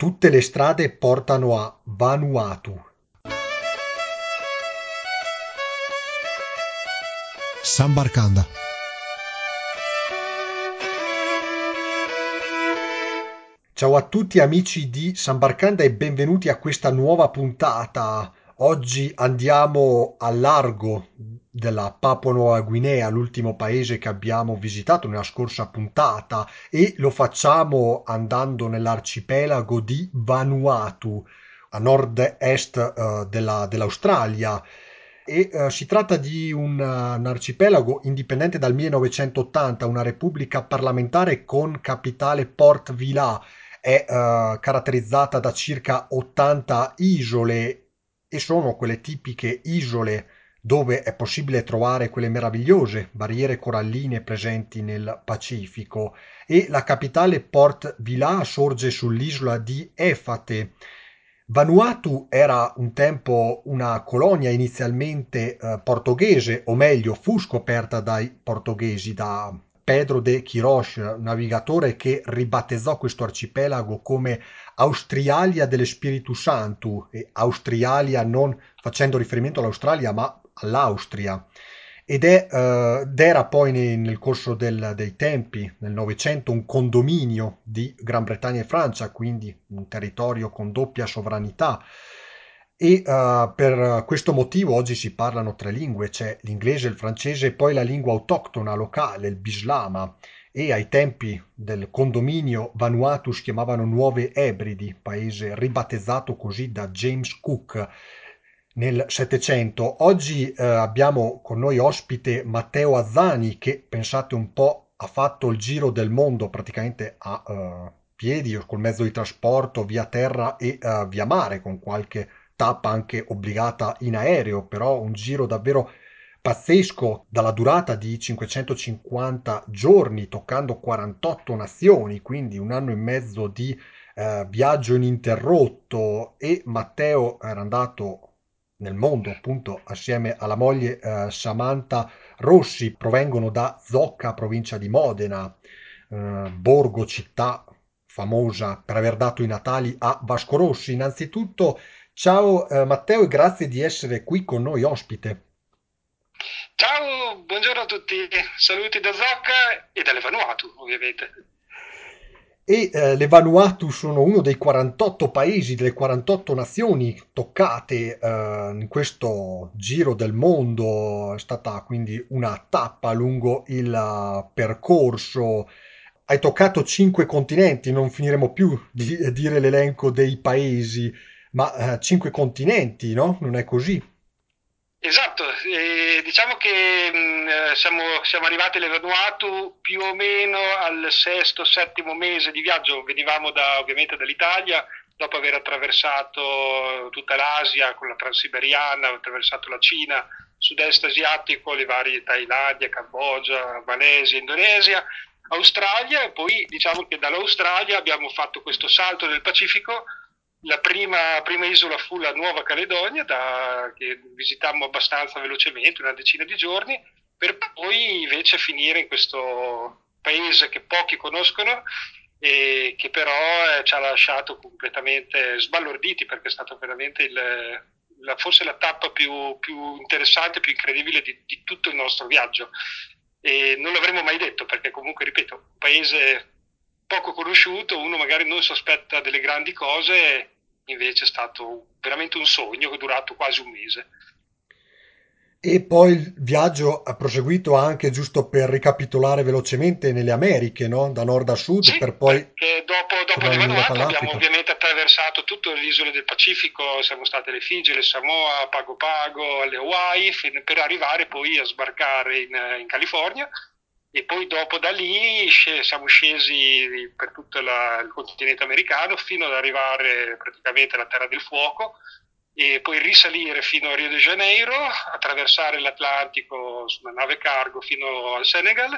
Tutte le strade portano a Vanuatu. Sanbarcanda. Ciao a tutti amici di Sanbarcanda e benvenuti a questa nuova puntata. Oggi andiamo al largo della Papua Nuova Guinea, l'ultimo paese che abbiamo visitato nella scorsa puntata, e lo facciamo andando nell'arcipelago di Vanuatu, a nord-est dell'Australia. E si tratta di un arcipelago indipendente dal 1980, una repubblica parlamentare con capitale Port Vila. È caratterizzata da circa 80 isole, e sono quelle tipiche isole dove è possibile trovare quelle meravigliose barriere coralline presenti nel Pacifico. E la capitale Port Vila sorge sull'isola di Éfate. Vanuatu era un tempo una colonia inizialmente portoghese, o meglio fu scoperta dai portoghesi, da Pedro de Quiroz, navigatore che ribattezzò questo arcipelago come Austrialia dell'Espiritu Santo, e Austrialia non facendo riferimento all'Australia ma all'Austria, ed era poi nel corso dei tempi, nel Novecento, un condominio di Gran Bretagna e Francia, quindi un territorio con doppia sovranità. E per questo motivo oggi si parlano tre lingue, c'è l'inglese, il francese e poi la lingua autoctona locale, il bislama. E ai tempi del condominio Vanuatu si chiamavano Nuove Ebridi, paese ribattezzato così da James Cook nel 700. Oggi abbiamo con noi ospite Matteo Azzani, che pensate un po' ha fatto il giro del mondo praticamente a piedi o col mezzo di trasporto, via terra e via mare, con qualche tappa anche obbligata in aereo, però un giro davvero pazzesco, dalla durata di 550 giorni, toccando 48 nazioni, quindi un anno e mezzo di viaggio ininterrotto. E Matteo era andato nel mondo appunto assieme alla moglie Samantha Rossi, provengono da Zocca, provincia di Modena, borgo, città famosa per aver dato i natali a Vasco Rossi. Innanzitutto ciao Matteo e grazie di essere qui con noi ospite. Ciao, buongiorno a tutti, saluti da Zocca e dalle Vanuatu ovviamente. E le Vanuatu sono uno dei 48 paesi, delle 48 nazioni toccate in questo giro del mondo. È stata quindi una tappa lungo il percorso. Hai toccato 5 continenti, non finiremo più di dire l'elenco dei paesi. Ma 5 continenti, no? Non è così? Esatto, diciamo che siamo arrivati alle Vanuatu più o meno al sesto, settimo mese di viaggio. Venivamo ovviamente dall'Italia, dopo aver attraversato tutta l'Asia con la Transiberiana, attraversato la Cina, sud-est asiatico, le varie Thailandia, Cambogia, Malesia, Indonesia, Australia, e poi diciamo che dall'Australia abbiamo fatto questo salto nel Pacifico. La prima isola fu la Nuova Caledonia, che visitammo abbastanza velocemente, una decina di giorni, per poi invece finire in questo paese che pochi conoscono e che però ci ha lasciato completamente sbalorditi, perché è stata veramente forse la tappa più interessante, più incredibile di tutto il nostro viaggio. E non l'avremmo mai detto, perché comunque, ripeto, un paese poco conosciuto, uno magari non si aspetta delle grandi cose, invece è stato veramente un sogno che è durato quasi un mese. E poi il viaggio ha proseguito anche, giusto per ricapitolare velocemente, nelle Americhe, no? Da nord a sud, sì, per poi... Dopo Vanuatu abbiamo ovviamente attraversato tutte le isole del Pacifico, siamo state alle Fiji, alle Samoa, Pago Pago, alle Hawaii, per arrivare poi a sbarcare in California. E poi dopo da lì siamo scesi per tutto il continente americano fino ad arrivare praticamente alla Terra del Fuoco e poi risalire fino a Rio de Janeiro, attraversare l'Atlantico su una nave cargo fino al Senegal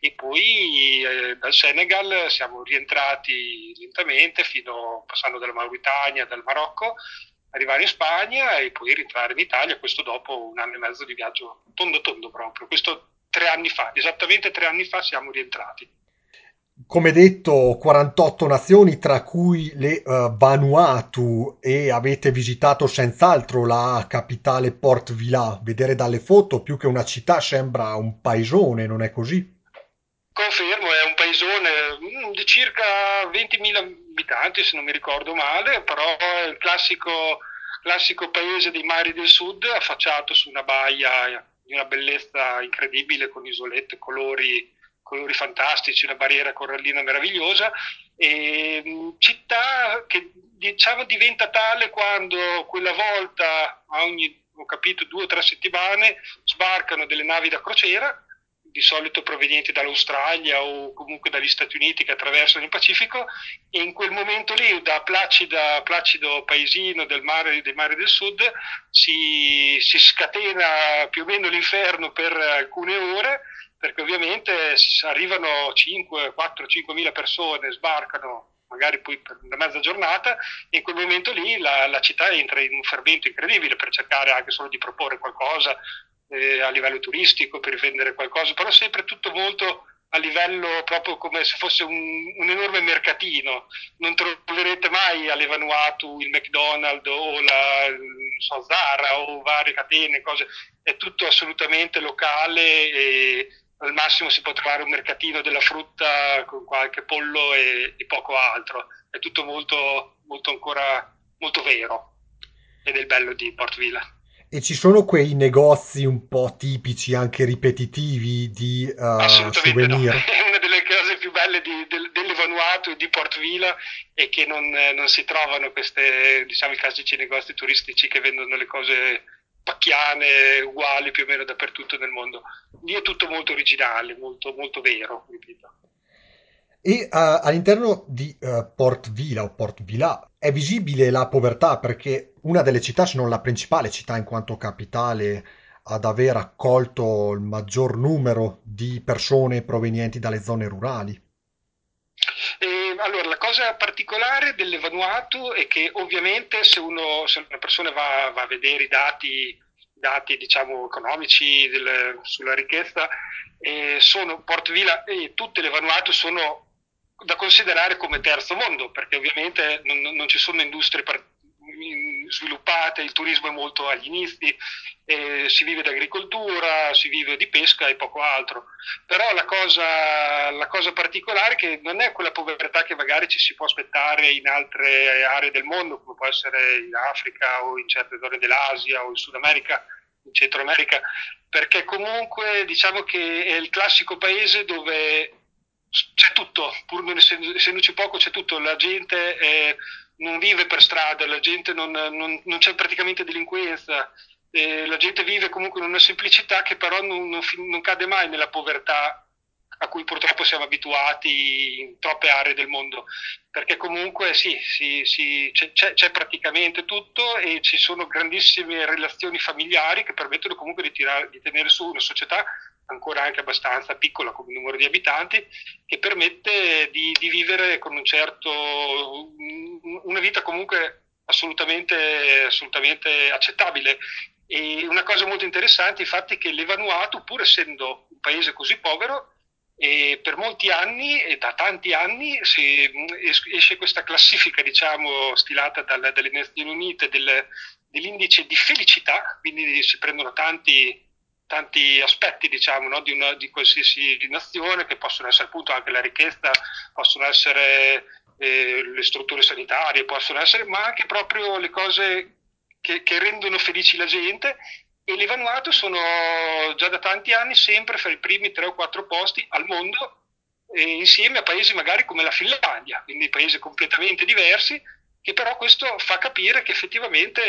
e poi dal Senegal siamo rientrati lentamente passando dalla Mauritania, dal Marocco, arrivare in Spagna e poi rientrare in Italia, questo dopo un anno e mezzo di viaggio tondo tondo proprio. Questo 3 anni fa, esattamente 3 anni fa siamo rientrati. Come detto, 48 nazioni, tra cui le Vanuatu, e avete visitato senz'altro la capitale Port Vila. Vedere dalle foto, più che una città, sembra un paesone, non è così? Confermo, è un paesone di circa 20.000 abitanti, se non mi ricordo male, però è il classico paese dei mari del sud, affacciato su una baia di una bellezza incredibile, con isolette, colori fantastici, una barriera corallina meravigliosa, e città che diciamo diventa tale quando quella volta a ogni, ho capito, 2 o 3 settimane sbarcano delle navi da crociera, di solito provenienti dall'Australia o comunque dagli Stati Uniti, che attraversano il Pacifico, e in quel momento lì, da placido paesino del mare del sud, si scatena più o meno l'inferno per alcune ore, perché ovviamente arrivano 4-5.000 persone, sbarcano magari poi per una mezza giornata, e in quel momento lì la città entra in un fermento incredibile per cercare anche solo di proporre qualcosa a livello turistico, per vendere qualcosa, però sempre tutto molto a livello, proprio come se fosse un enorme mercatino. Non troverete mai alle Vanuatu il McDonald's o Zara o varie catene, cose, è tutto assolutamente locale, e al massimo si può trovare un mercatino della frutta con qualche pollo e poco altro. È tutto molto, molto, ancora molto vero, ed è il bello di Port Vila. E ci sono quei negozi un po' tipici, anche ripetitivi, di assolutamente souvenir? No. È una delle cose più belle delle Vanuatu e di Port Vila, è che non si trovano questi, diciamo, i classici negozi turistici che vendono le cose pacchiane, uguali più o meno dappertutto nel mondo. Lì è tutto molto originale, molto, molto vero, capito? E all'interno di Port Vila o Port Vila è visibile la povertà, perché una delle città, se non la principale città in quanto capitale ad aver accolto il maggior numero di persone provenienti dalle zone rurali. Allora, la cosa particolare delle Vanuatu è che ovviamente se una persona va a vedere i dati diciamo economici sulla ricchezza, Port Vila e tutte le Vanuatu sono da considerare come terzo mondo, perché ovviamente non ci sono industrie sviluppate, il turismo è molto agli inizi, si vive d'agricoltura, si vive di pesca e poco altro. Però la cosa particolare è che non è quella povertà che magari ci si può aspettare in altre aree del mondo, come può essere in Africa o in certe zone dell'Asia o in Sud America, in Centro America, perché comunque diciamo che è il classico paese dove c'è tutto, pur non essendoci poco c'è tutto, la gente non vive per strada, la gente non c'è praticamente delinquenza, la gente vive comunque in una semplicità che però non cade mai nella povertà a cui purtroppo siamo abituati in troppe aree del mondo, perché comunque sì, c'è praticamente tutto, e ci sono grandissime relazioni familiari che permettono comunque di tenere su una società ancora anche abbastanza piccola come numero di abitanti, che permette di vivere con una vita comunque assolutamente accettabile. E una cosa molto interessante infatti è che le Vanuatu, pur essendo un paese così povero, e per molti anni, e da tanti anni, si esce questa classifica, diciamo, stilata dalle Nazioni Unite dell'indice di felicità, quindi si prendono tanti aspetti, diciamo, no, di qualsiasi nazione, che possono essere appunto anche la ricchezza, possono essere le strutture sanitarie, possono essere, ma anche proprio le cose che rendono felici la gente, e le Vanuatu sono già da tanti anni sempre fra i primi 3 o 4 posti al mondo, insieme a paesi magari come la Finlandia, quindi paesi completamente diversi, che però questo fa capire che effettivamente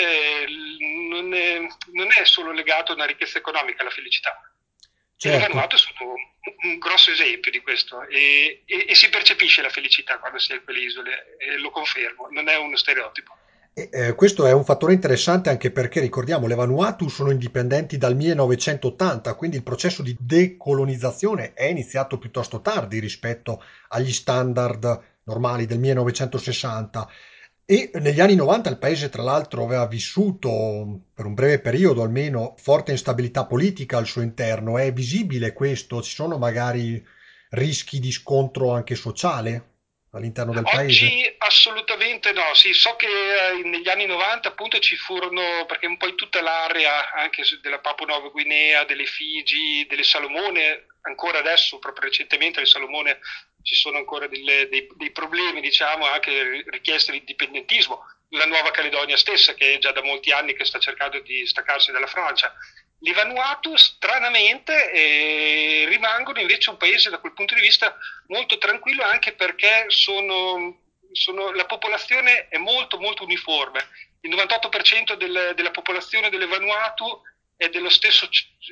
non è solo legato a una ricchezza economica la felicità. Certo. Le Vanuatu sono un grosso esempio di questo, e si percepisce la felicità quando si è in quelle isole, e lo confermo, non è uno stereotipo. Questo è un fattore interessante, anche perché, ricordiamo, le Vanuatu sono indipendenti dal 1980, quindi il processo di decolonizzazione è iniziato piuttosto tardi rispetto agli standard normali del 1960. E negli anni 90 il paese, tra l'altro, aveva vissuto per un breve periodo almeno forte instabilità politica al suo interno. È visibile questo? Ci sono magari rischi di scontro anche sociale all'interno del paese? Oggi assolutamente no, sì, so che negli anni 90 appunto ci furono, perché un po' in tutta l'area anche della Papua Nuova Guinea, delle Fiji, delle Salomone, ancora adesso proprio recentemente le Salomone ci sono ancora dei problemi, diciamo, anche richieste di indipendentismo, la Nuova Caledonia stessa che è già da molti anni che sta cercando di staccarsi dalla Francia. Gli Vanuatu stranamente rimangono invece un paese da quel punto di vista molto tranquillo, anche perché la popolazione è molto molto uniforme. Il 98% della popolazione delle Vanuatu è dello stesso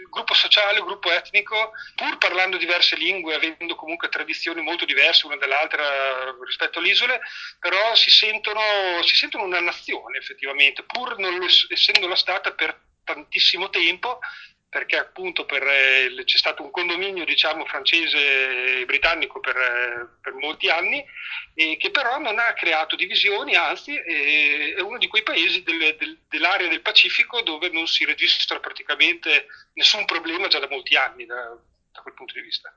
gruppo sociale, gruppo etnico, pur parlando diverse lingue, avendo comunque tradizioni molto diverse una dall'altra rispetto alle isole, però si sentono una nazione effettivamente, pur non essendola stata per tantissimo tempo, perché appunto c'è stato un condominio, diciamo, francese e britannico per molti anni, e che però non ha creato divisioni, anzi è uno di quei paesi dell'area del Pacifico dove non si registra praticamente nessun problema già da molti anni da quel punto di vista.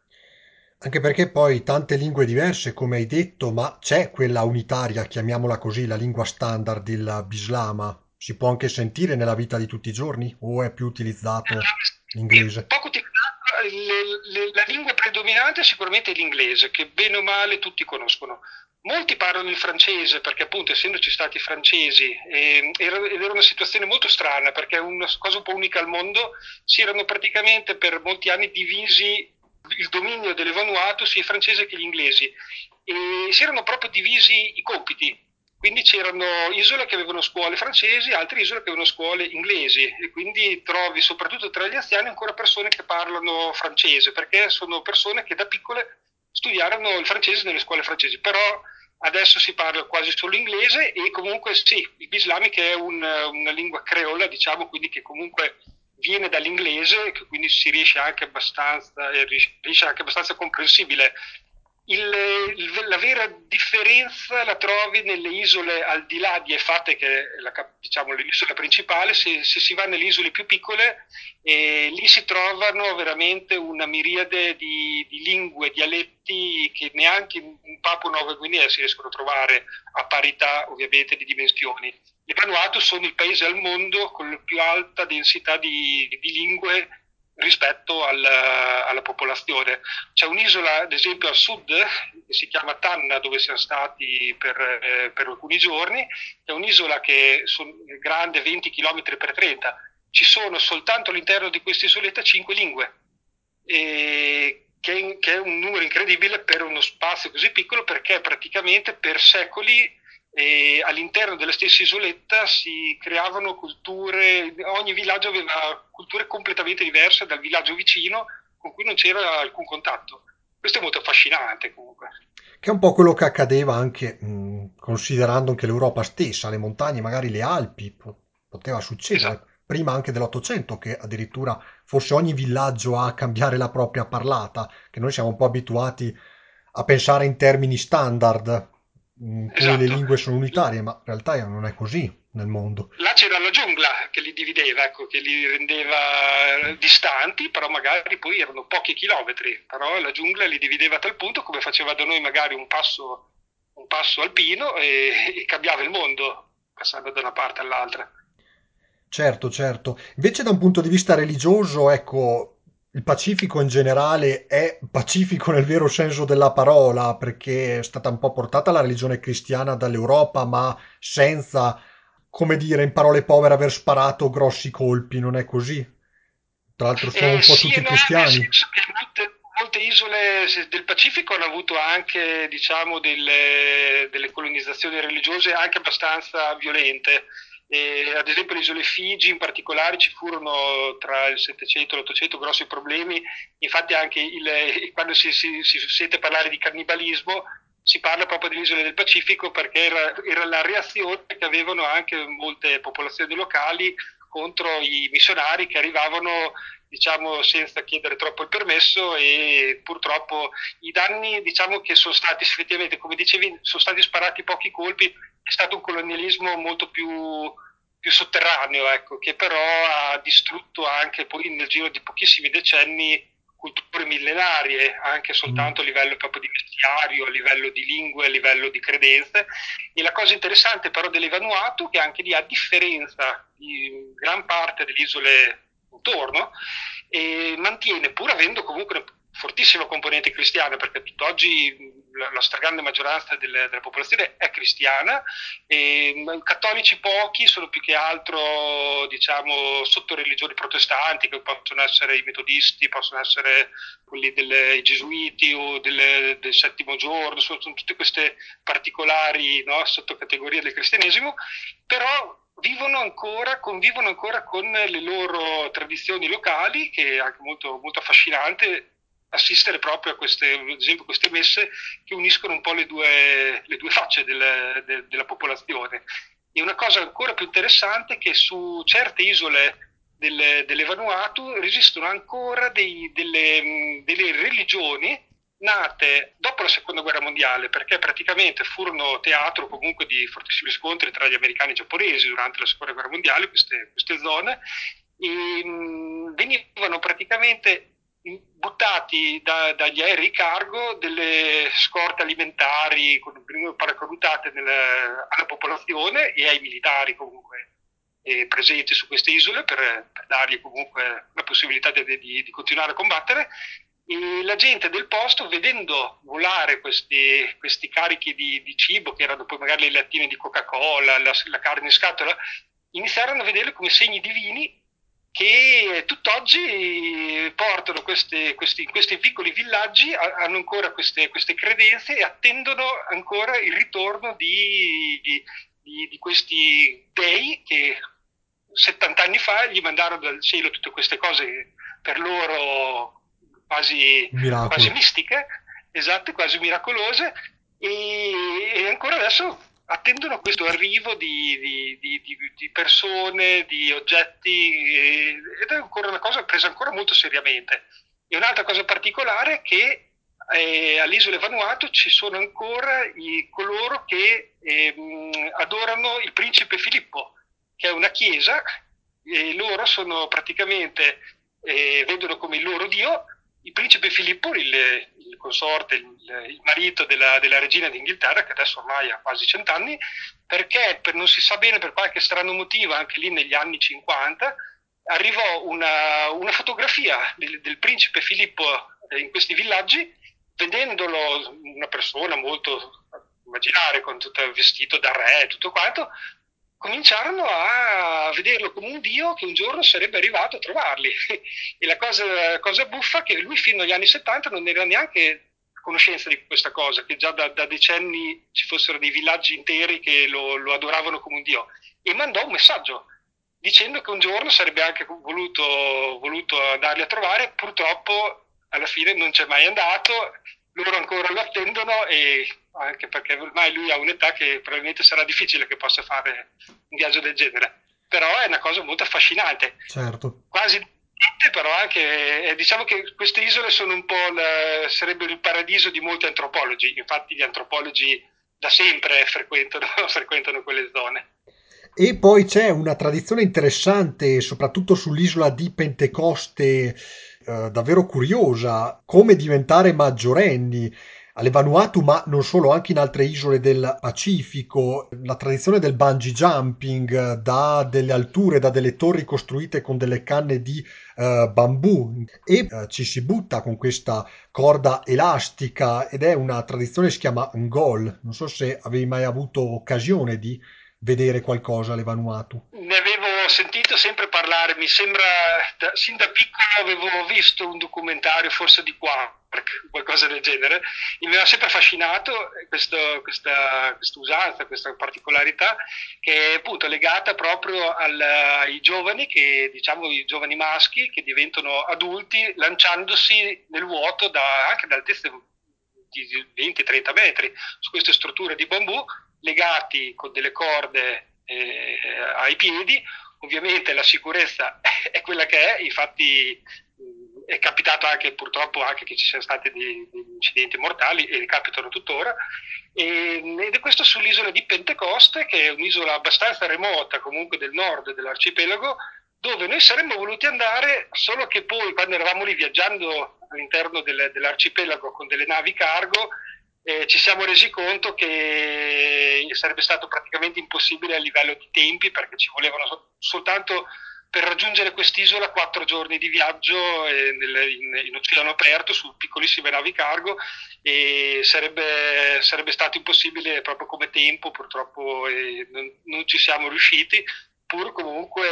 Anche perché poi tante lingue diverse, come hai detto, ma c'è quella unitaria, chiamiamola così, la lingua standard, del bislama. Si può anche sentire nella vita di tutti i giorni o è più utilizzato l'inglese? Poco utilizzato, la lingua predominante è sicuramente l'inglese, che bene o male tutti conoscono. Molti parlano il francese, perché appunto essendoci stati i francesi era una situazione molto strana, perché è una cosa un po' unica al mondo, si erano praticamente per molti anni divisi il dominio delle Vanuatu sia i francesi che gli inglesi e si erano proprio divisi i compiti. Quindi c'erano isole che avevano scuole francesi, altre isole che avevano scuole inglesi e quindi trovi soprattutto tra gli anziani ancora persone che parlano francese, perché sono persone che da piccole studiarono il francese nelle scuole francesi, però adesso si parla quasi solo inglese e comunque sì, il bislami che è una lingua creola, diciamo, quindi che comunque viene dall'inglese e che quindi riesce anche abbastanza comprensibile. La vera differenza la trovi nelle isole al di là di Éfate, che è diciamo, l'isola principale. Se si va nelle isole più piccole, lì si trovano veramente una miriade di lingue, dialetti che neanche in Papua Nuova Guinea si riescono a trovare, a parità ovviamente di dimensioni. Le Vanuatu sono il paese al mondo con la più alta densità di lingue rispetto alla popolazione. C'è un'isola, ad esempio, al sud che si chiama Tanna, dove siamo stati per alcuni giorni. È un'isola che è grande 20 km per 30. Ci sono soltanto all'interno di questa isoletta 5 lingue, che è un numero incredibile per uno spazio così piccolo, perché praticamente per secoli all'interno della stessa isoletta si creavano culture, ogni villaggio aveva culture completamente diverse dal villaggio vicino con cui non c'era alcun contatto. Questo è molto affascinante comunque. Che è un po' quello che accadeva anche considerando anche l'Europa stessa, le montagne, magari le Alpi, poteva succedere esatto. Prima anche dell'Ottocento, che addirittura fosse ogni villaggio a cambiare la propria parlata, che noi siamo un po' abituati a pensare in termini standard. Esatto. Le lingue sono unitarie, ma in realtà non è così nel mondo. Là c'era la giungla che li divideva, ecco, che li rendeva distanti, però magari poi erano pochi chilometri, però la giungla li divideva a tal punto, come faceva da noi magari un passo alpino e cambiava il mondo passando da una parte all'altra. Certo, certo. Invece da un punto di vista religioso, ecco, il Pacifico in generale è pacifico nel vero senso della parola, perché è stata un po' portata la religione cristiana dall'Europa, ma senza, come dire, in parole povere, aver sparato grossi colpi, non è così? Tra l'altro sono un po' tutti cristiani. Nel senso che molte isole del Pacifico hanno avuto anche, diciamo, delle colonizzazioni religiose anche abbastanza violente. Ad esempio le isole Figi in particolare ci furono tra il 700 e l'800 grossi problemi, infatti anche quando si sente parlare di cannibalismo si parla proprio delle isole del Pacifico, perché era la reazione che avevano anche molte popolazioni locali contro i missionari che arrivavano, diciamo, senza chiedere troppo il permesso, e purtroppo i danni, diciamo, che sono stati effettivamente, come dicevi, sono stati sparati pochi colpi. È stato un colonialismo molto più sotterraneo, ecco, che però ha distrutto anche poi nel giro di pochissimi decenni culture millenarie, anche soltanto a livello proprio di vestiario, a livello di lingue, a livello di credenze. E la cosa interessante però delle Vanuatu è che anche lì, a differenza di gran parte delle isole intorno, mantiene, pur avendo comunque una fortissima componente cristiana, perché tutt'oggi la stragrande maggioranza della popolazione è cristiana, e cattolici pochi sono più che altro, diciamo, sotto religioni protestanti, che possono essere i metodisti, possono essere quelli dei gesuiti o del settimo giorno, sono tutte queste particolari, no, sottocategorie del cristianesimo, però convivono ancora con le loro tradizioni locali, che è anche molto, molto affascinante assistere proprio a queste, ad esempio, queste messe che uniscono un po' le due facce della popolazione. E una cosa ancora più interessante è che su certe isole delle Vanuatu esistono ancora delle religioni nate dopo la Seconda Guerra Mondiale, perché praticamente furono teatro comunque di fortissimi scontri tra gli americani e i giapponesi durante la Seconda Guerra Mondiale, queste zone, e venivano praticamente buttati dagli aerei cargo delle scorte alimentari paracadutate alla popolazione e ai militari comunque presenti su queste isole per dargli comunque la possibilità di continuare a combattere. E la gente del posto, vedendo volare questi carichi di cibo, che erano poi magari le lattine di Coca-Cola, la carne in scatola, iniziarono a vederle come segni divini, che tutt'oggi portano questi piccoli villaggi, hanno ancora queste credenze e attendono ancora il ritorno di questi dei che 70 anni fa gli mandarono dal cielo tutte queste cose per loro quasi mistiche, esatto, quasi miracolose, e ancora adesso attendono questo arrivo di persone, di oggetti, ed è ancora una cosa presa ancora molto seriamente. E un'altra cosa particolare è che all'isola Vanuatu ci sono ancora coloro che adorano il Principe Filippo, che è una chiesa, e loro sono praticamente, vedono come il loro dio il Principe Filippo, il consorte, il marito della regina d'Inghilterra, che adesso ormai ha quasi 100 anni, perché non si sa bene per qualche strano motivo, anche lì negli anni 50, arrivò una fotografia del Principe Filippo in questi villaggi, vedendolo una persona molto immaginare, con tutto vestito da re e tutto quanto, cominciarono a vederlo come un dio che un giorno sarebbe arrivato a trovarli. E la cosa buffa è che lui fino agli anni 70 non era neanche a conoscenza di questa cosa, che già da decenni ci fossero dei villaggi interi che lo adoravano come un dio, e mandò un messaggio dicendo che un giorno sarebbe anche voluto andarli a trovare. Purtroppo alla fine non c'è mai andato, loro ancora lo attendono, e anche perché ormai lui ha un'età che probabilmente sarà difficile che possa fare un viaggio del genere, però è una cosa molto affascinante. Certo. Quasi, però anche, diciamo che queste isole sono un po' sarebbero il paradiso di molti antropologi, infatti gli antropologi da sempre frequentano quelle zone. E poi c'è una tradizione interessante, soprattutto sull'isola di Pentecoste, davvero curiosa, come diventare maggiorenni alle Vanuatu, ma non solo, anche in altre isole del Pacifico. La tradizione del bungee jumping da delle alture, da delle torri costruite con delle canne di bambù, e ci si butta con questa corda elastica, ed è una tradizione che si chiama Ngol. Non so se avevi mai avuto occasione di vedere qualcosa alle Vanuatu. Ne avevo sentito sempre parlare, mi sembra, sin da piccolo avevo visto un documentario forse di qua, qualcosa del genere, e mi aveva sempre affascinato questa usanza, questa particolarità, che è appunto legata proprio ai giovani, che diciamo i giovani maschi che diventano adulti lanciandosi nel vuoto anche da altezze di 20-30 metri su queste strutture di bambù, legati con delle corde ai piedi. Ovviamente la sicurezza è quella che è, infatti è capitato anche, purtroppo, anche che ci siano stati degli incidenti mortali, e capitano tuttora, ed è questo sull'isola di Pentecoste, che è un'isola abbastanza remota comunque del nord dell'arcipelago, dove noi saremmo voluti andare, solo che poi quando eravamo lì viaggiando all'interno dell'arcipelago con delle navi cargo, ci siamo resi conto che sarebbe stato praticamente impossibile a livello di tempi, perché ci volevano soltanto per raggiungere quest'isola 4 giorni di viaggio in oceano aperto su piccolissime navi cargo, e sarebbe stato impossibile proprio come tempo, purtroppo non ci siamo riusciti, pur comunque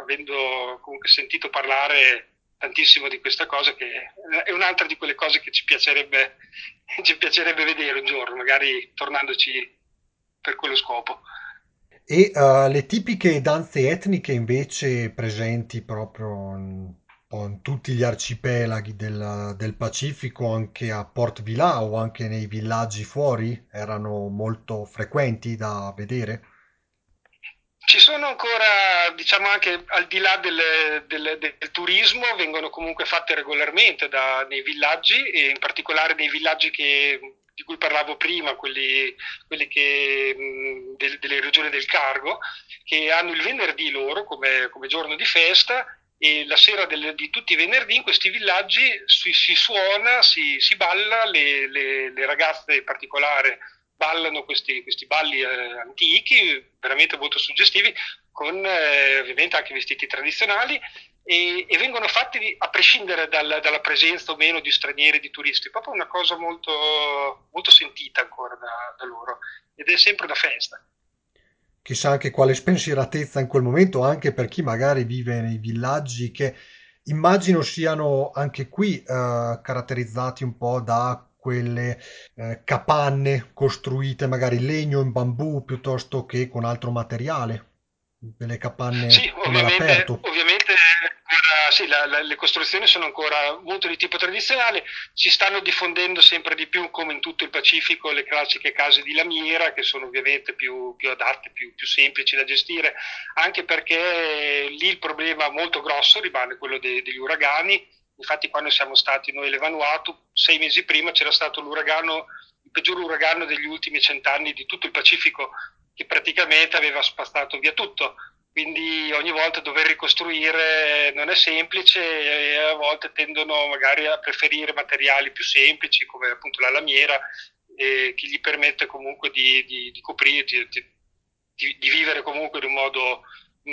avendo comunque sentito parlare tantissimo di questa cosa, che è un'altra di quelle cose che ci piacerebbe vedere un giorno, magari tornandoci per quello scopo. E le tipiche danze etniche invece presenti proprio in tutti gli arcipelaghi del Pacifico, anche a Port Vila o anche nei villaggi fuori, erano molto frequenti da vedere? Ci sono ancora, diciamo, anche al di là del turismo, vengono comunque fatte regolarmente nei villaggi, e in particolare nei villaggi di cui parlavo prima, quelli delle regioni del cargo, che hanno il venerdì loro come giorno di festa, e la sera di tutti i venerdì in questi villaggi si suona, si balla, le ragazze in particolare ballano questi balli antichi, veramente molto suggestivi, con ovviamente anche vestiti tradizionali, e vengono fatti a prescindere dalla presenza o meno di stranieri, di turisti, proprio una cosa molto, molto sentita ancora da loro, ed è sempre una festa. Chissà anche quale spensieratezza in quel momento, anche per chi magari vive nei villaggi che immagino siano anche qui caratterizzati un po' da quelle capanne costruite magari in legno, in bambù, piuttosto che con altro materiale, delle capanne all'aperto. Ovviamente le costruzioni sono ancora molto di tipo tradizionale, si stanno diffondendo sempre di più, come in tutto il Pacifico, le classiche case di lamiera, che sono ovviamente più adatte, più semplici da gestire, anche perché lì il problema molto grosso rimane quello degli uragani. Infatti quando siamo stati noi a Vanuatu, 6 mesi prima c'era stato l'uragano, il peggior uragano degli ultimi 100 anni di tutto il Pacifico, che praticamente aveva spazzato via tutto. Quindi ogni volta dover ricostruire non è semplice, e a volte tendono magari a preferire materiali più semplici, come appunto la lamiera, che gli permette comunque di coprire, di vivere comunque in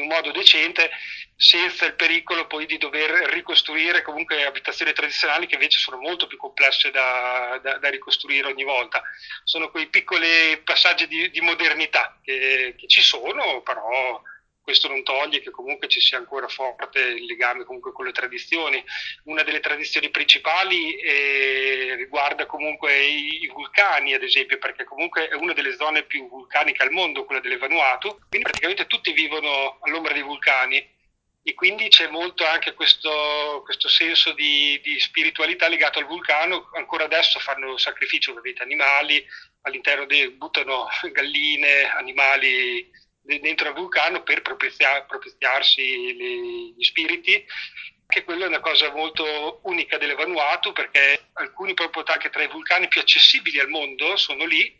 un modo decente, senza il pericolo poi di dover ricostruire comunque abitazioni tradizionali, che invece sono molto più complesse da ricostruire ogni volta. Sono quei piccoli passaggi di modernità che ci sono, però questo non toglie che comunque ci sia ancora forte il legame comunque con le tradizioni. Una delle tradizioni principali riguarda comunque i vulcani, ad esempio, perché comunque è una delle zone più vulcaniche al mondo, quella delle Vanuatu, quindi praticamente tutti vivono all'ombra dei vulcani, e quindi c'è molto anche questo senso di spiritualità legato al vulcano. Ancora adesso fanno sacrifici ovviamente animali, all'interno buttano galline, animali dentro al vulcano per propiziarsi gli spiriti, che quella è una cosa molto unica delle Vanuatu, perché alcuni proprio anche tra i vulcani più accessibili al mondo sono lì,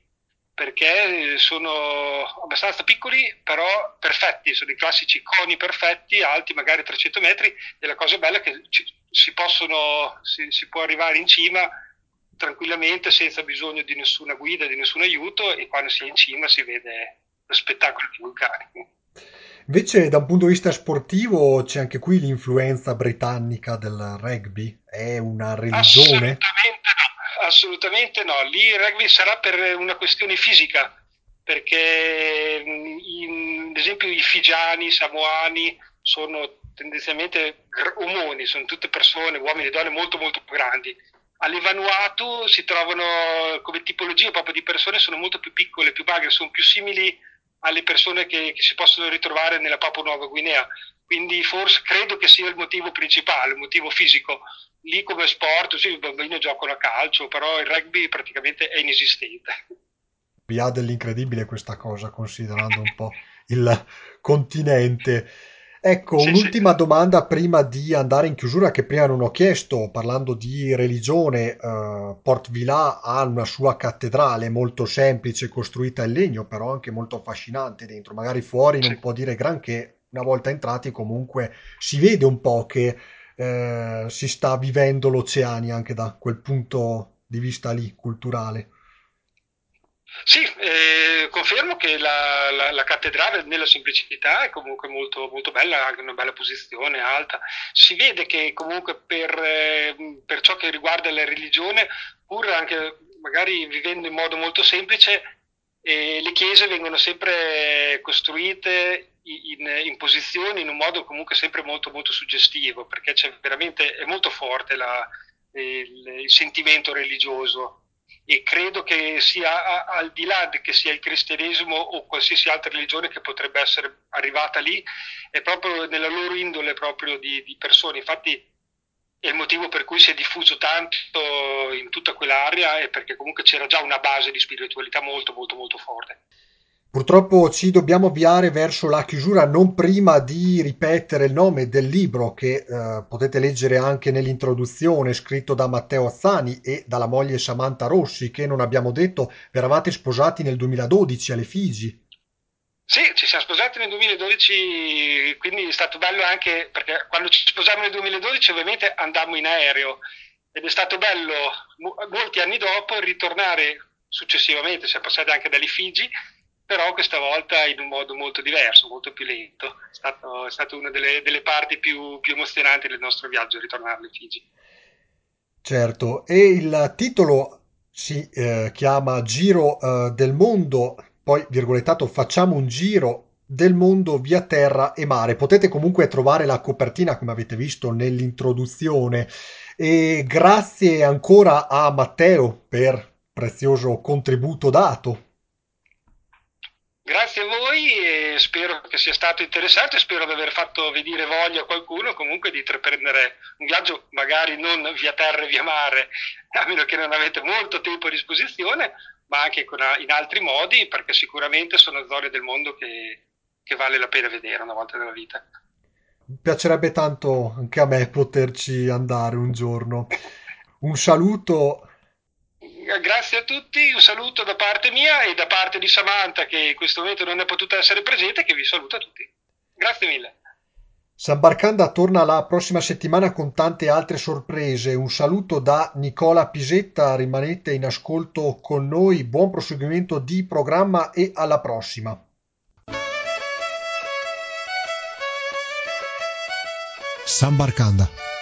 perché sono abbastanza piccoli però perfetti, sono i classici coni perfetti, alti magari 300 metri, e la cosa bella è che si può arrivare in cima tranquillamente senza bisogno di nessuna guida, di nessun aiuto, e quando si è in cima si vede spettacolo di vulcani. Invece da un punto di vista sportivo c'è anche qui l'influenza britannica del rugby? È una religione? Assolutamente no. Lì il rugby sarà per una questione fisica, perché ad esempio i figiani, samoani sono tendenzialmente omoni, sono tutte persone, uomini e donne molto molto grandi. Alle Vanuatu si trovano come tipologia proprio di persone, sono molto più piccole, più magre, sono più simili alle persone che si possono ritrovare nella Papua Nuova Guinea, quindi forse credo che sia il motivo principale, il motivo fisico. Lì come sport, sì, i bambini giocano a calcio, però il rugby praticamente è inesistente. Vi ha dell'incredibile questa cosa, considerando un po' il continente. Ecco, sì, un'ultima domanda prima di andare in chiusura, che prima non ho chiesto. Parlando di religione, Port Vila ha una sua cattedrale molto semplice, costruita in legno, però anche molto affascinante dentro. Magari fuori non può dire granché, una volta entrati comunque si vede un po' che si sta vivendo l'Oceania anche da quel punto di vista lì, culturale. Sì, confermo che la cattedrale nella semplicità è comunque molto, molto bella, anche una bella posizione, alta. Si vede che comunque per ciò che riguarda la religione, pur anche magari vivendo in modo molto semplice, le chiese vengono sempre costruite in posizioni, in un modo comunque sempre molto, molto suggestivo, perché c'è veramente, è molto forte il sentimento religioso. E credo che sia, al di là che sia il cristianesimo o qualsiasi altra religione che potrebbe essere arrivata lì, è proprio nella loro indole proprio di persone. Infatti è il motivo per cui si è diffuso tanto in tutta quell'area, è perché comunque c'era già una base di spiritualità molto, molto, molto forte. Purtroppo ci dobbiamo avviare verso la chiusura, non prima di ripetere il nome del libro che potete leggere anche nell'introduzione, scritto da Matteo Azzani e dalla moglie Samantha Rossi, che non abbiamo detto, vi eravate sposati nel 2012 alle Fiji. Sì, ci siamo sposati nel 2012, quindi è stato bello anche perché quando ci sposammo nel 2012 ovviamente andammo in aereo, ed è stato bello molti anni dopo ritornare successivamente, siamo passati anche dalle Fiji, però questa volta in un modo molto diverso, molto più lento. È stata una delle parti più emozionanti del nostro viaggio, ritornare alle Fiji. Certo, e il titolo si chiama Giro del mondo, poi virgolettato facciamo un giro del mondo via terra e mare. Potete comunque trovare la copertina, come avete visto, nell'introduzione. E grazie ancora a Matteo per prezioso contributo dato. Grazie a voi, e spero che sia stato interessante, spero di aver fatto venire voglia a qualcuno comunque di intraprendere un viaggio, magari non via terra e via mare, a meno che non avete molto tempo a disposizione, ma anche in altri modi, perché sicuramente sono zone del mondo che vale la pena vedere una volta nella vita. Mi piacerebbe tanto anche a me poterci andare un giorno. Un saluto. Grazie a tutti, un saluto da parte mia e da parte di Samantha, che in questo momento non è potuta essere presente, che vi saluta tutti. Grazie mille. Sanbarcanda torna la prossima settimana con tante altre sorprese. Un saluto da Nicola Pisetta, rimanete in ascolto con noi, buon proseguimento di programma e alla prossima. Sanbarcanda.